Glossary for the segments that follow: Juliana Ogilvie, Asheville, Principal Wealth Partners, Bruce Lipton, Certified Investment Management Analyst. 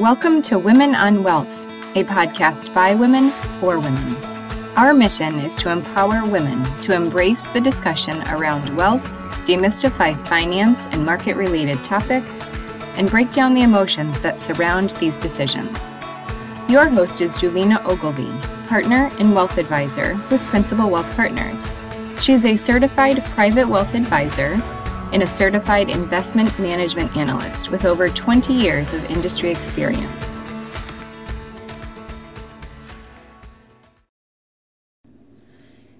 Welcome to Women on Wealth, a podcast by women for women. Our mission is to empower women to embrace the discussion around wealth, demystify finance and market-related topics, and break down the emotions that surround these decisions. Your host is Juliana Ogilvie, partner and wealth advisor with Principal Wealth Partners. She is a certified private wealth advisor and a certified investment management analyst with over 20 years of industry experience.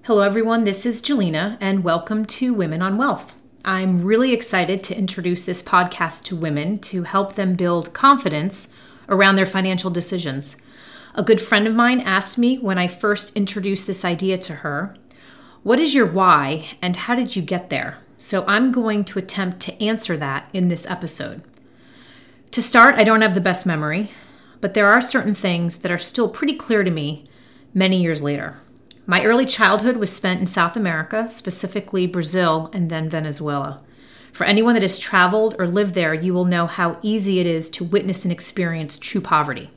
Hello everyone, this is Juliana and welcome to Women on Wealth. I'm really excited to introduce this podcast to women to help them build confidence around their financial decisions. A good friend of mine asked me when I first introduced this idea to her, what is your why and how did you get there? So I'm going to attempt to answer that in this episode. To start, I don't have the best memory, but there are certain things that are still pretty clear to me many years later. My early childhood was spent in South America, specifically Brazil and then Venezuela. For anyone that has traveled or lived there, you will know how easy it is to witness and experience true poverty.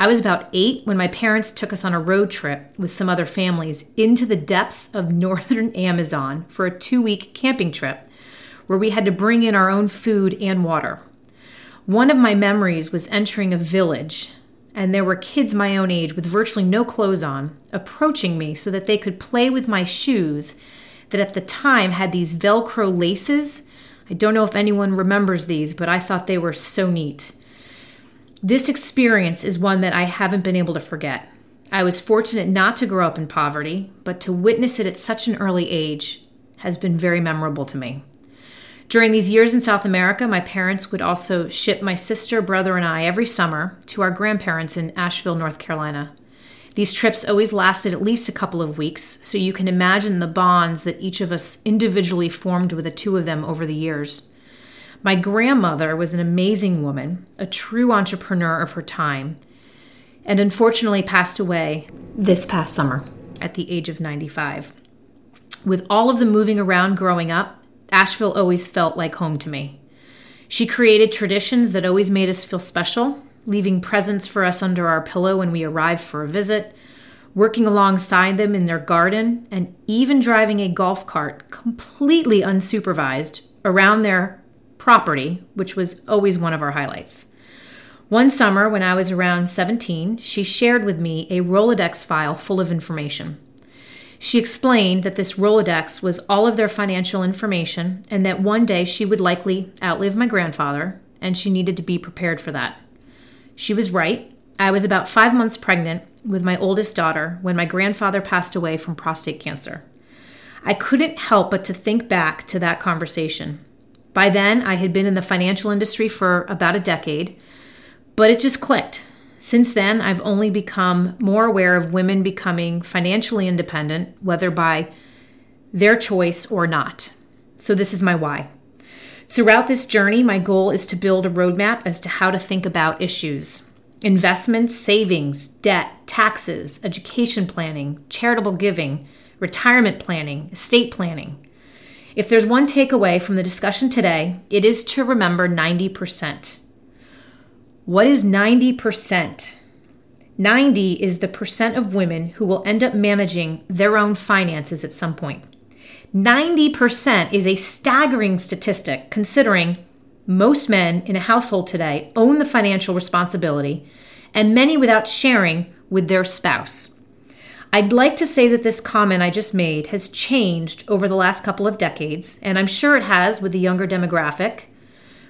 I was about 8 when my parents took us on a road trip with some other families into the depths of northern Amazon for a 2-week camping trip where we had to bring in our own food and water. One of my memories was entering a village, and there were kids my own age with virtually no clothes on approaching me so that they could play with my shoes that at the time had these Velcro laces. I don't know if anyone remembers these, but I thought they were so neat. This experience is one that I haven't been able to forget. I was fortunate not to grow up in poverty, but to witness it at such an early age has been very memorable to me. During these years in South America, my parents would also ship my sister, brother, and I every summer to our grandparents in Asheville, North Carolina. These trips always lasted at least a couple of weeks, so you can imagine the bonds that each of us individually formed with the two of them over the years. My grandmother was an amazing woman, a true entrepreneur of her time, and unfortunately passed away this past summer at the age of 95. With all of the moving around growing up, Asheville always felt like home to me. She created traditions that always made us feel special, leaving presents for us under our pillow when we arrived for a visit, working alongside them in their garden, and even driving a golf cart completely unsupervised around their property, which was always one of our highlights. One summer, when I was around 17, she shared with me a Rolodex file full of information. She explained that this Rolodex was all of their financial information and that one day she would likely outlive my grandfather, and she needed to be prepared for that. She was right. I was about 5 months pregnant with my oldest daughter when my grandfather passed away from prostate cancer. I couldn't help but to think back to that conversation. By then, I had been in the financial industry for about a decade, but it just clicked. Since then, I've only become more aware of women becoming financially independent, whether by their choice or not. So this is my why. Throughout this journey, my goal is to build a roadmap as to how to think about issues: investments, savings, debt, taxes, education planning, charitable giving, retirement planning, estate planning. If there's one takeaway from the discussion today, it is to remember 90%. What is 90%? 90 is the percent of women who will end up managing their own finances at some point. 90% is a staggering statistic considering most men in a household today own the financial responsibility and many without sharing with their spouse. I'd like to say that this comment I just made has changed over the last couple of decades, and I'm sure it has with the younger demographic.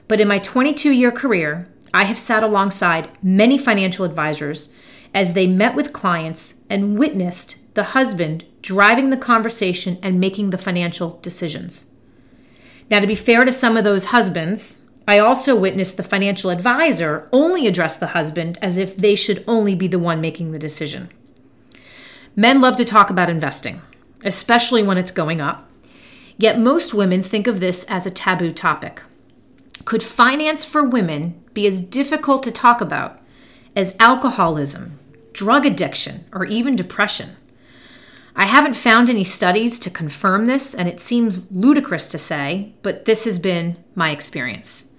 But in my 22-year career, I have sat alongside many financial advisors as they met with clients and witnessed the husband driving the conversation and making the financial decisions. Now, to be fair to some of those husbands, I also witnessed the financial advisor only address the husband as if they should only be the one making the decision. Men love to talk about investing, especially when it's going up. Yet most women think of this as a taboo topic. Could finance for women be as difficult to talk about as alcoholism, drug addiction, or even depression? I haven't found any studies to confirm this, and it seems ludicrous to say, but this has been my experience.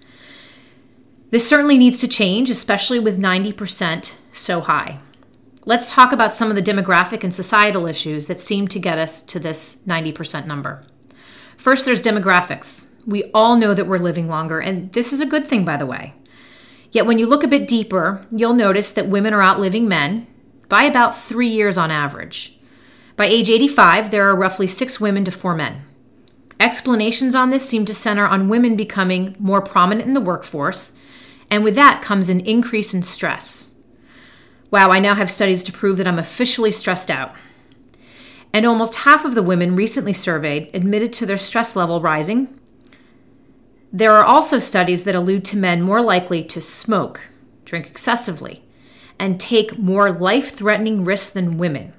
This certainly needs to change, especially with 90% so high. Let's talk about some of the demographic and societal issues that seem to get us to this 90% number. First, there's demographics. We all know that we're living longer, and this is a good thing, by the way. Yet when you look a bit deeper, you'll notice that women are outliving men by about 3 years on average. By age 85, there are roughly 6 women to 4 men. Explanations on this seem to center on women becoming more prominent in the workforce, and with that comes an increase in stress. Wow, I now have studies to prove that I'm officially stressed out. And almost half of the women recently surveyed admitted to their stress level rising. There are also studies that allude to men more likely to smoke, drink excessively, and take more life-threatening risks than women.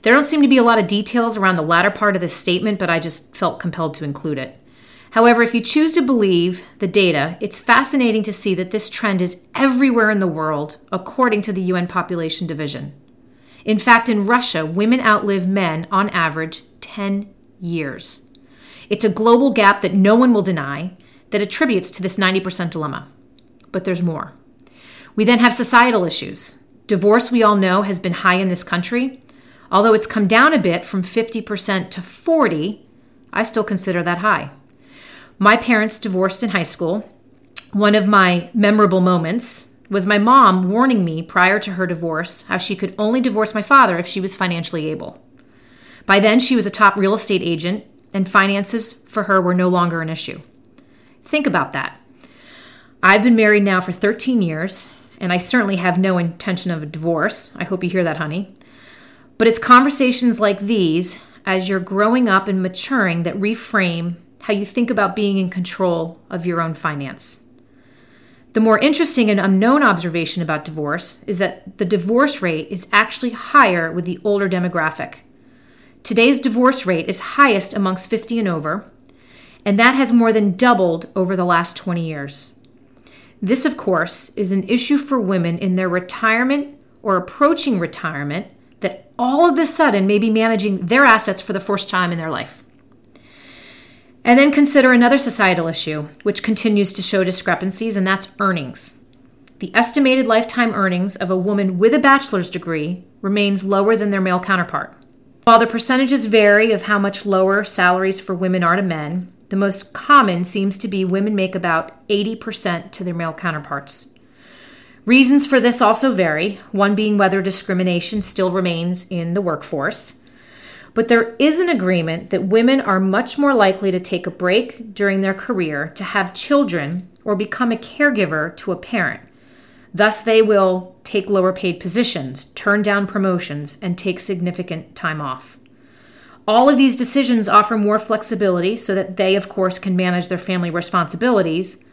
There don't seem to be a lot of details around the latter part of this statement, but I just felt compelled to include it. However, if you choose to believe the data, it's fascinating to see that this trend is everywhere in the world, according to the UN Population Division. In fact, in Russia, women outlive men on average 10 years. It's a global gap that no one will deny, that attributes to this 90% dilemma. But there's more. We then have societal issues. Divorce, we all know, has been high in this country. Although it's come down a bit from 50% to 40%, I still consider that high. My parents divorced in high school. One of my memorable moments was my mom warning me prior to her divorce how she could only divorce my father if she was financially able. By then, she was a top real estate agent, and finances for her were no longer an issue. Think about that. I've been married now for 13 years, and I certainly have no intention of a divorce. I hope you hear that, honey. But it's conversations like these, as you're growing up and maturing, that reframe how you think about being in control of your own finance. The more interesting and unknown observation about divorce is that the divorce rate is actually higher with the older demographic. Today's divorce rate is highest amongst 50 and over, and that has more than doubled over the last 20 years. This, of course, is an issue for women in their retirement or approaching retirement that all of a sudden may be managing their assets for the first time in their life. And then consider another societal issue, which continues to show discrepancies, and that's earnings. The estimated lifetime earnings of a woman with a bachelor's degree remains lower than their male counterpart. While the percentages vary of how much lower salaries for women are to men, the most common seems to be women make about 80% to their male counterparts. Reasons for this also vary, one being whether discrimination still remains in the workforce. But there is an agreement that women are much more likely to take a break during their career, to have children, or become a caregiver to a parent. Thus, they will take lower paid positions, turn down promotions, and take significant time off. All of these decisions offer more flexibility so that they, of course, can manage their family responsibilities,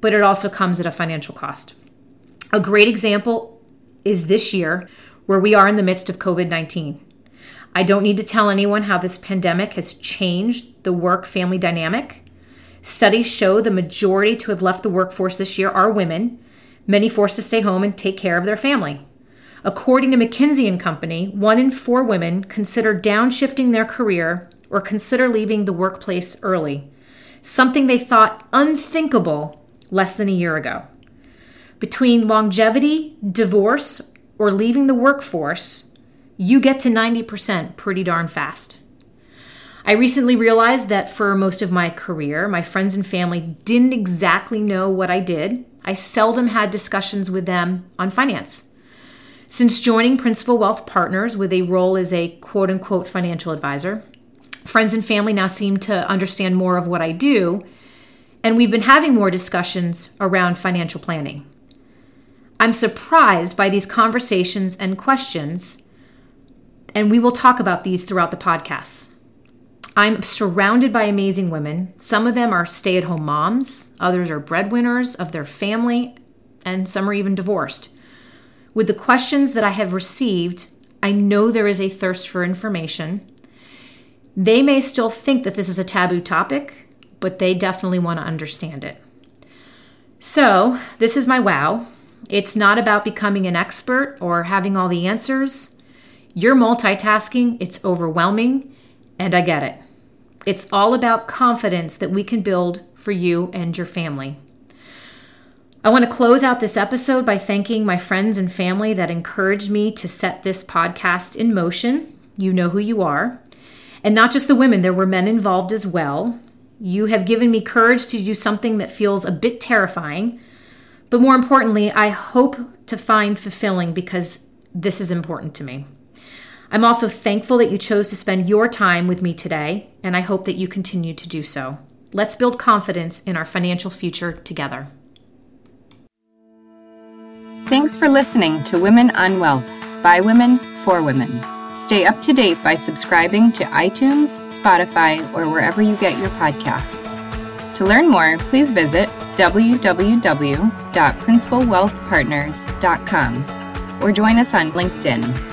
but it also comes at a financial cost. A great example is this year, where we are in the midst of COVID-19. I don't need to tell anyone how this pandemic has changed the work-family dynamic. Studies show the majority to have left the workforce this year are women, many forced to stay home and take care of their family. According to McKinsey & Company, 1 in 4 women consider downshifting their career or consider leaving the workplace early, something they thought unthinkable less than a year ago. Between longevity, divorce, or leaving the workforce, you get to 90% pretty darn fast. I recently realized that for most of my career, my friends and family didn't exactly know what I did. I seldom had discussions with them on finance. Since joining Principal Wealth Partners with a role as a quote-unquote financial advisor, friends and family now seem to understand more of what I do, and we've been having more discussions around financial planning. I'm surprised by these conversations and questions, and we will talk about these throughout the podcast. I'm surrounded by amazing women. Some of them are stay-at-home moms, others are breadwinners of their family, and some are even divorced. With the questions that I have received, I know there is a thirst for information. They may still think that this is a taboo topic, but they definitely want to understand it. So, this is my wow. It's not about becoming an expert or having all the answers. You're multitasking, it's overwhelming, and I get it. It's all about confidence that we can build for you and your family. I want to close out this episode by thanking my friends and family that encouraged me to set this podcast in motion. You know who you are. And not just the women, there were men involved as well. You have given me courage to do something that feels a bit terrifying, but more importantly, I hope to find fulfilling because this is important to me. I'm also thankful that you chose to spend your time with me today, and I hope that you continue to do so. Let's build confidence in our financial future together. Thanks for listening to Women on Wealth, by women, for women. Stay up to date by subscribing to iTunes, Spotify, or wherever you get your podcasts. To learn more, please visit www.principalwealthpartners.com or join us on LinkedIn.